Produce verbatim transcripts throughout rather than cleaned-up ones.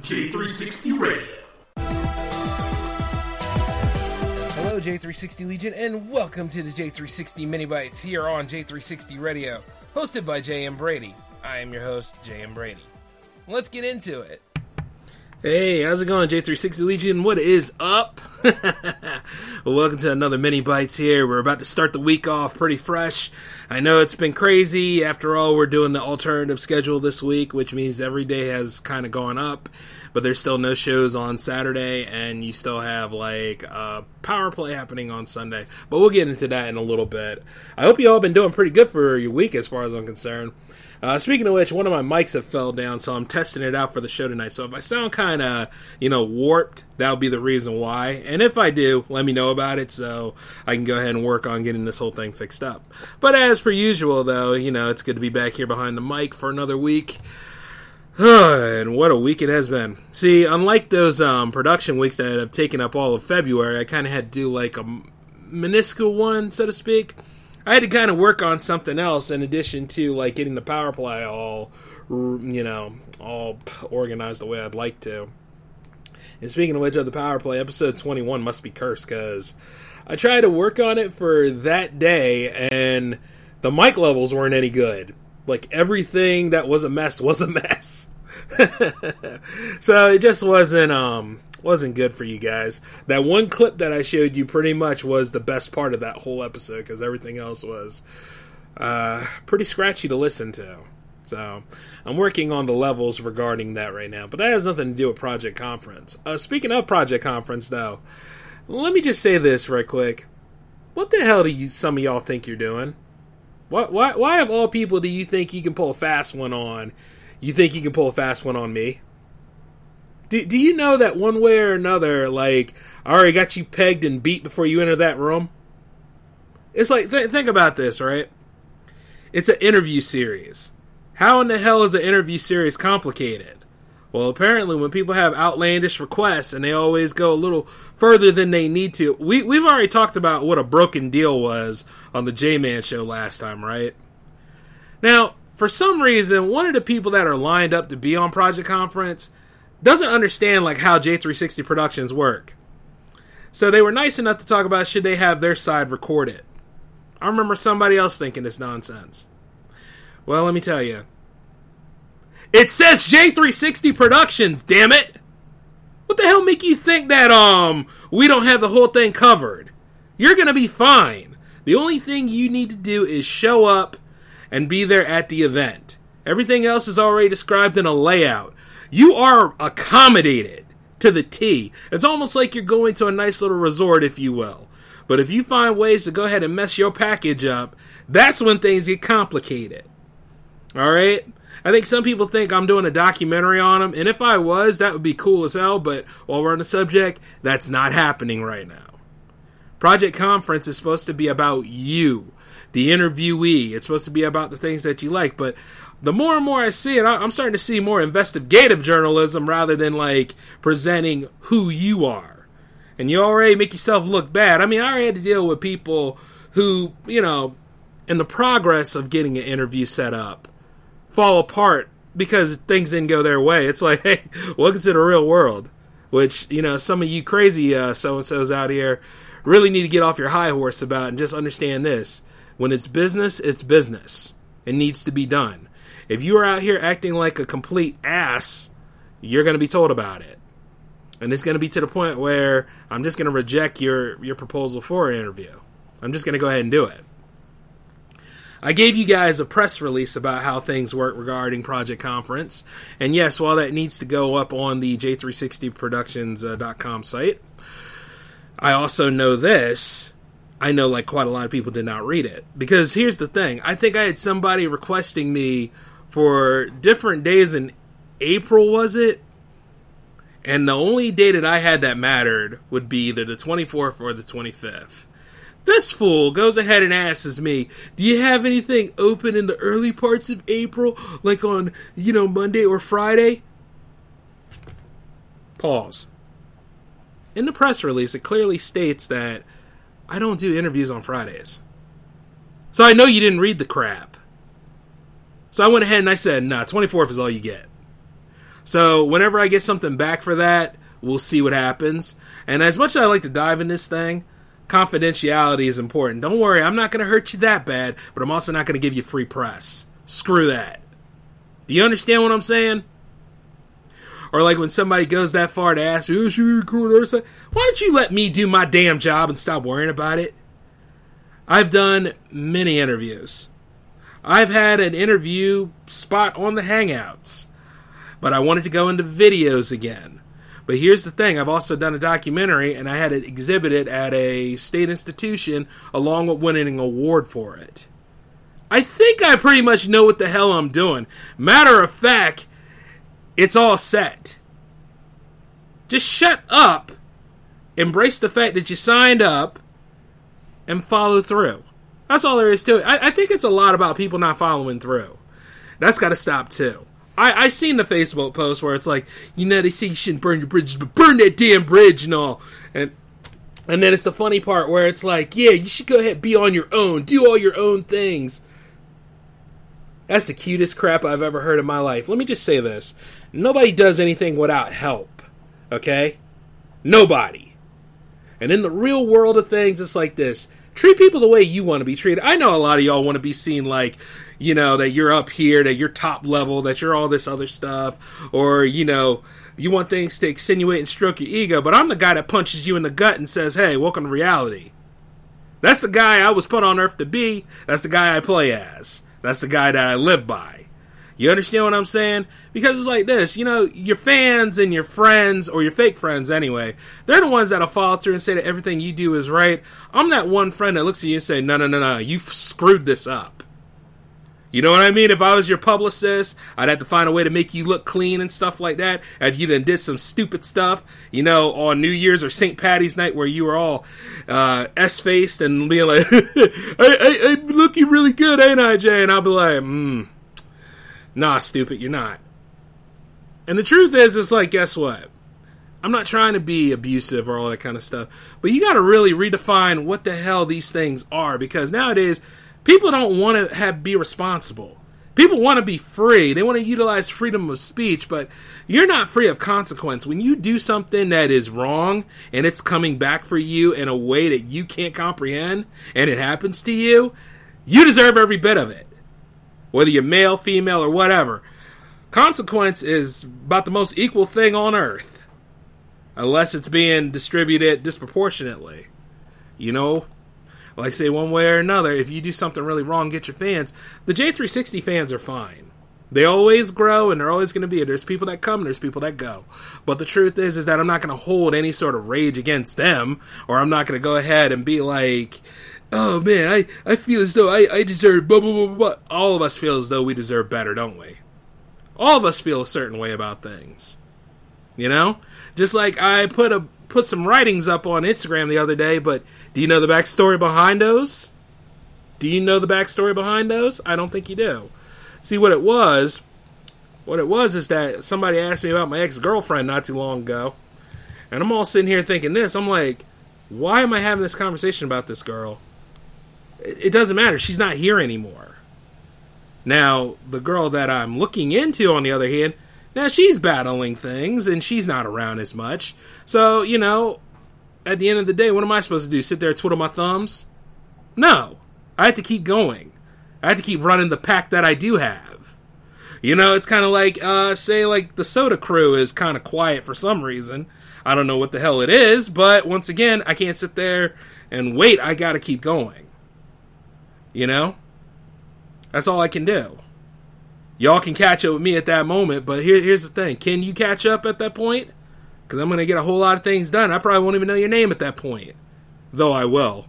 J three sixty Radio. Hello, J three sixty Legion, and welcome to the J three sixty MiniBites here on J three sixty Radio, hosted by J M Brady. I am your host, J M Brady. Let's get into it. Hey, how's it going, J three sixty Legion? What is up? Welcome to another MiniBites here. We're about to start the week off pretty fresh. I know it's been crazy. After all, we're doing the alternative schedule this week, which means every day has kind of gone up, but there's still no shows on Saturday, and you still have, like, uh, PowerPlay happening on Sunday. But we'll get into that in a little bit. I hope you all have been doing pretty good for your week as far as I'm concerned. Uh, speaking of which, one of my mics have fell down, so I'm testing it out for the show tonight. So if I sound kind of, you know, warped, that'll be the reason why. And if I do, let me know about it so I can go ahead and work on getting this whole thing fixed up. But as per usual, though, you know, it's good to be back here behind the mic for another week. And what a week it has been. See, unlike those um, production weeks that have taken up all of February, I kind of had to do like a minuscule one, so to speak. I had to kind of work on something else in addition to like getting the PowerPlay all, you know, all organized the way I'd like to. And speaking of which, of the PowerPlay, episode twenty-one must be cursed because I tried to work on it for that day and the mic levels weren't any good. Like everything that was a mess was a mess. So it just wasn't, um... wasn't good for you guys. That one clip that I showed you pretty much was the best part of that whole episode because everything else was uh, pretty scratchy to listen to. So I'm working on the levels regarding that right now, but that has nothing to do with Project Conference. Uh, speaking of Project Conference, though, let me just say this right quick. What the hell do you, some of y'all think you're doing? Why, why, why of all people do you think you can pull a fast one on? You think you can pull a fast one on me? Do, do you know that one way or another, like, I already got you pegged and beat before you enter that room? It's like, th- think about this, right? It's an interview series. How in the hell is an interview series complicated? Well, apparently when people have outlandish requests and they always go a little further than they need to, we, we've already talked about what a broken deal was on the J-Man show last time, right? Now, for some reason, one of the people that are lined up to be on Project Conference doesn't understand like how J three sixty Productions work. So they were nice enough to talk about should they have their side recorded. I remember somebody else thinking this nonsense. Well, let me tell you. It says J three sixty Productions, damn it! What the hell make you think that um we don't have the whole thing covered? You're going to be fine. The only thing you need to do is show up and be there at the event. Everything else is already described in a layout. You are accommodated to the T. It's almost like you're going to a nice little resort, if you will. But if you find ways to go ahead and mess your package up, that's when things get complicated. All right? I think some people think I'm doing a documentary on them, and if I was, that would be cool as hell, but while we're on the subject, that's not happening right now. Project Conference is supposed to be about you, the interviewee. It's supposed to be about the things that you like, but the more and more I see it, I'm starting to see more investigative journalism rather than, like, presenting who you are. And you already make yourself look bad. I mean, I already had to deal with people who, you know, in the progress of getting an interview set up, fall apart because things didn't go their way. It's like, hey, welcome to the real world, which, you know, some of you crazy uh, so-and-sos out here really need to get off your high horse about and just understand this. When it's business, it's business. It needs to be done. If you are out here acting like a complete ass, you're going to be told about it. And it's going to be to the point where I'm just going to reject your, your proposal for an interview. I'm just going to go ahead and do it. I gave you guys a press release about how things work regarding Project Conference. And yes, while that needs to go up on the J three sixty productions dot com site, I also know this. I know like quite a lot of people did not read it. Because here's the thing. I think I had somebody requesting me for different days in April, was it? And the only day that I had that mattered would be either the twenty-fourth or the twenty-fifth. This fool goes ahead and asks me, do you have anything open in the early parts of April? Like on, you know, Monday or Friday? Pause. In the press release, it clearly states that I don't do interviews on Fridays. So I know you didn't read the crap. So I went ahead and I said, nah, twenty-fourth is all you get. So whenever I get something back for that, we'll see what happens. And as much as I like to dive in this thing, confidentiality is important. Don't worry, I'm not going to hurt you that bad, but I'm also not going to give you free press. Screw that. Do you understand what I'm saying? Or like when somebody goes that far to ask me, oh, should we record our side? Why don't you let me do my damn job and stop worrying about it? I've done many interviews. I've had an interview spot on the Hangouts, but I wanted to go into videos again. But here's the thing, I've also done a documentary, and I had it exhibited at a state institution along with winning an award for it. I think I pretty much know what the hell I'm doing. Matter of fact, it's all set. Just shut up, embrace the fact that you signed up, and follow through. That's all there is to it. I, I think it's a lot about people not following through. That's got to stop too. I, I seen the Facebook post where it's like, you know, they say you shouldn't burn your bridges, but burn that damn bridge and all. And and then it's the funny part where it's like, yeah, you should go ahead and be on your own. Do all your own things. That's the cutest crap I've ever heard in my life. Let me just say this. Nobody does anything without help. Okay? Nobody. And in the real world of things, it's like this. Treat people the way you want to be treated. I know a lot of y'all want to be seen like, you know, that you're up here, that you're top level, that you're all this other stuff. Or, you know, you want things to extenuate and stroke your ego. But I'm the guy that punches you in the gut and says, hey, welcome to reality. That's the guy I was put on earth to be. That's the guy I play as. That's the guy that I live by. You understand what I'm saying? Because it's like this, you know, your fans and your friends, or your fake friends anyway, they're the ones that'll follow through and say that everything you do is right. I'm that one friend that looks at you and say, no, no, no, no, you've screwed this up. You know what I mean? If I was your publicist, I'd have to find a way to make you look clean and stuff like that. And you done did some stupid stuff, you know, on New Year's or Saint Patty's night where you were all uh, S-faced and being like, I, I, I'm looking really good, ain't I, Jay? And I'll be like, hmm. Nah, stupid, you're not. And the truth is, it's like, guess what? I'm not trying to be abusive or all that kind of stuff, but you got to really redefine what the hell these things are, because nowadays, people don't want to have be responsible. People want to be free. They want to utilize freedom of speech, but you're not free of consequence. When you do something that is wrong, and it's coming back for you in a way that you can't comprehend, and it happens to you, you deserve every bit of it. Whether you're male, female, or whatever. Consequence is about the most equal thing on earth. Unless it's being distributed disproportionately. You know? Like I say, one way or another, if you do something really wrong, get your fans. The J three sixty fans are fine. They always grow, and they're always going to be. There's people that come, there's people that go. But the truth is, is that I'm not going to hold any sort of rage against them. Or I'm not going to go ahead and be like, oh man, I, I feel as though I, I deserve blah, blah, blah, blah. All of us feel as though we deserve better, don't we? All of us feel a certain way about things. You know? Just like I put a put some writings up on Instagram the other day, but do you know the backstory behind those? Do you know the backstory behind those? I don't think you do. See, what it was, what it was is that somebody asked me about my ex-girlfriend not too long ago, and I'm all sitting here thinking this. I'm like, why am I having this conversation about this girl? It doesn't matter. She's not here anymore. Now, the girl that I'm looking into, on the other hand, now she's battling things, and she's not around as much. So, you know, at the end of the day, what am I supposed to do? Sit there and twiddle my thumbs? No. I have to keep going. I have to keep running the pack that I do have. You know, it's kind of like, uh, say, like, the Soda Crew is kind of quiet for some reason. I don't know what the hell it is, but once again, I can't sit there and wait. I got to keep going. You know? That's all I can do. Y'all can catch up with me at that moment, but here, here's the thing. Can you catch up at that point? Because I'm going to get a whole lot of things done. I probably won't even know your name at that point. Though I will.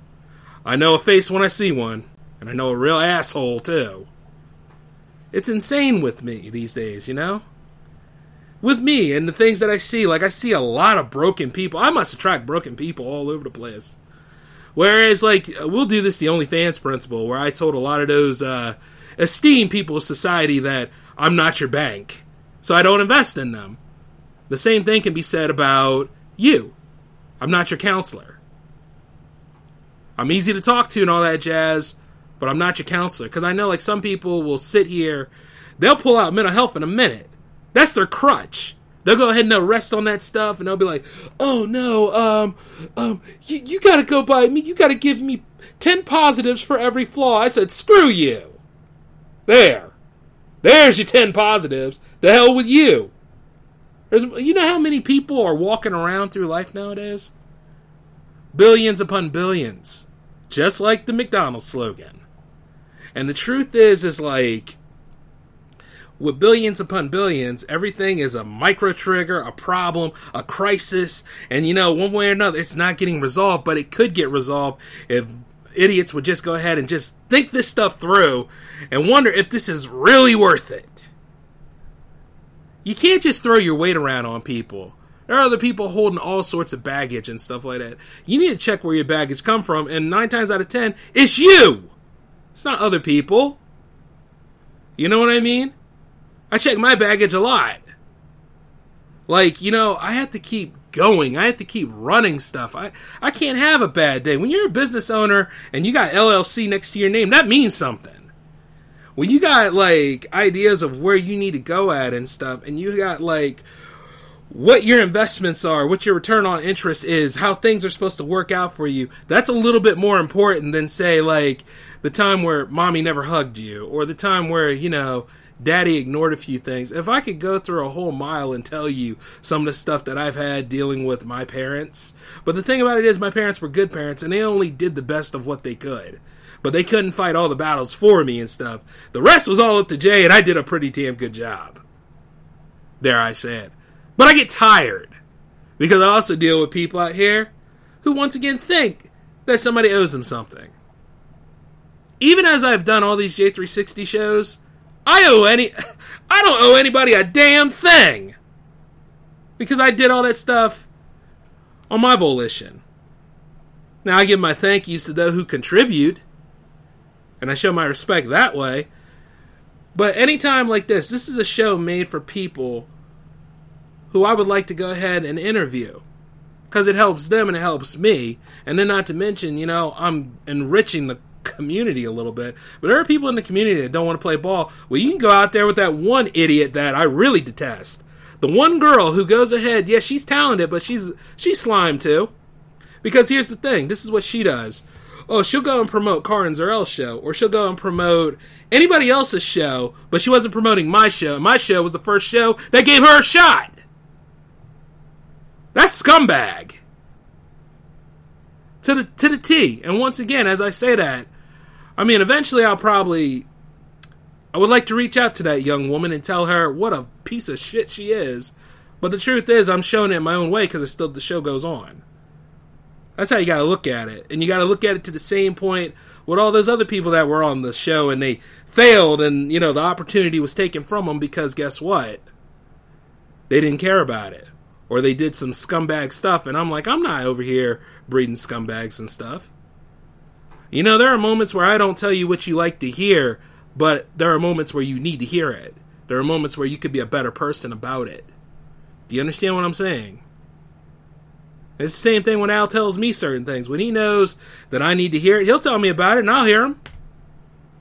I know a face when I see one. And I know a real asshole, too. It's insane with me these days, you know? With me and the things that I see. Like, I see a lot of broken people. I must attract broken people all over the place. Whereas, like, we'll do this the OnlyFans principle, where I told a lot of those uh, esteemed people of society that I'm not your bank, so I don't invest in them. The same thing can be said about you. I'm not your counselor. I'm easy to talk to and all that jazz, but I'm not your counselor. Because I know, like, some people will sit here, they'll pull out mental health in a minute. That's their crutch. They'll go ahead and they'll rest on that stuff, and they'll be like, oh, no, um, um, you, you got to go by me. You got to give me ten positives for every flaw. I said, screw you. There. There's your ten positives. The hell with you. There's, you know how many people are walking around through life nowadays? Billions upon billions. Just like the McDonald's slogan. And the truth is, is like, with billions upon billions, everything is a micro-trigger, a problem, a crisis, and, you know, one way or another, it's not getting resolved, but it could get resolved if idiots would just go ahead and just think this stuff through and wonder if this is really worth it. You can't just throw your weight around on people. There are other people holding all sorts of baggage and stuff like that. You need to check where your baggage come from, and nine times out of ten, it's you! It's not other people. You know what I mean? I check my baggage a lot. Like, you know, I have to keep going. I have to keep running stuff. I, I can't have a bad day. When you're a business owner and you got L L C next to your name, that means something. When you got, like, ideas of where you need to go at and stuff, and you got, like, what your investments are, what your return on interest is, how things are supposed to work out for you, that's a little bit more important than, say, like, the time where mommy never hugged you, or the time where, you know, daddy ignored a few things. If I could go through a whole mile and tell you some of the stuff that I've had dealing with my parents. But the thing about it is, my parents were good parents, and they only did the best of what they could. But they couldn't fight all the battles for me and stuff. The rest was all up to Jay, and I did a pretty damn good job. Dare I say it. But I get tired. Because I also deal with people out here who once again think that somebody owes them something. Even as I've done all these J three sixty shows, I owe any, I don't owe anybody a damn thing, because I did all that stuff on my volition. Now I give my thank yous to those who contribute, and I show my respect that way. But anytime like this, this is a show made for people who I would like to go ahead and interview, because it helps them and it helps me. And then not to mention, you know, I'm enriching the community a little bit. But there are people in the community that don't want to play ball. Well, you can go out there with that one idiot that I really detest. The one girl who goes ahead, yeah, she's talented, but she's she's slime too. Because here's the thing, this is what she does. Oh, she'll go and promote Karin Zarell's show, or she'll go and promote anybody else's show, but she wasn't promoting my show. My show was the first show that gave her a shot. That's scumbag. To the to the T. And once again, as I say that, I mean, eventually I'll probably, I would like to reach out to that young woman and tell her what a piece of shit she is. But the truth is, I'm showing it in my own way because it's still, the show goes on. That's how you got to look at it. And you got to look at it to the same point with all those other people that were on the show and they failed and, you know, the opportunity was taken from them because guess what? They didn't care about it. Or they did some scumbag stuff, and I'm like, I'm not over here breeding scumbags and stuff. You know, there are moments where I don't tell you what you like to hear, but there are moments where you need to hear it. There are moments where you could be a better person about it. Do you understand what I'm saying? It's the same thing when Al tells me certain things. When he knows that I need to hear it, he'll tell me about it, and I'll hear him.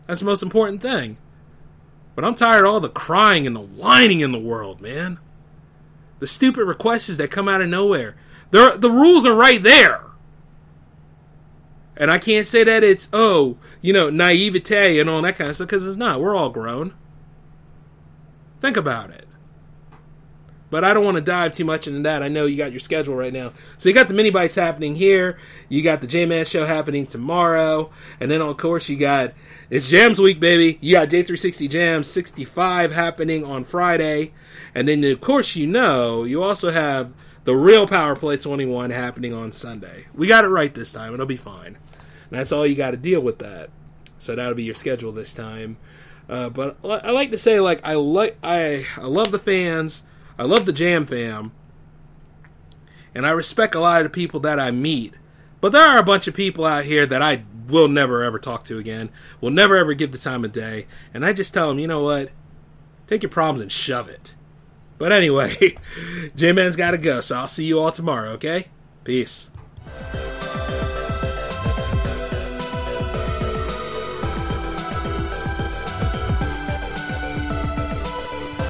That's the most important thing. But I'm tired of all the crying and the whining in the world, man. The stupid requests that come out of nowhere. They're, the rules are right there. And I can't say that it's, oh, you know, naivete and all that kind of stuff, because it's not. We're all grown. Think about it. But I don't want to dive too much into that. I know you got your schedule right now. So you got the MiniBites happening here. You got the J-Man show happening tomorrow. And then, of course, you got, it's Jams Week, baby. You got J three sixty Jams sixty-five happening on Friday. And then, of course, you know, you also have the real PowerPlay twenty-one happening on Sunday. We got it right this time. It'll be fine. And that's all you got to deal with that. So that'll be your schedule this time. Uh, but I like to say, like, I like I I love the fans. I love the Jam Fam, and I respect a lot of the people that I meet, but there are a bunch of people out here that I will never ever talk to again, will never ever give the time of day, and I just tell them, you know what, take your problems and shove it. But anyway, J-Man's gotta go, so I'll see you all tomorrow, okay? Peace.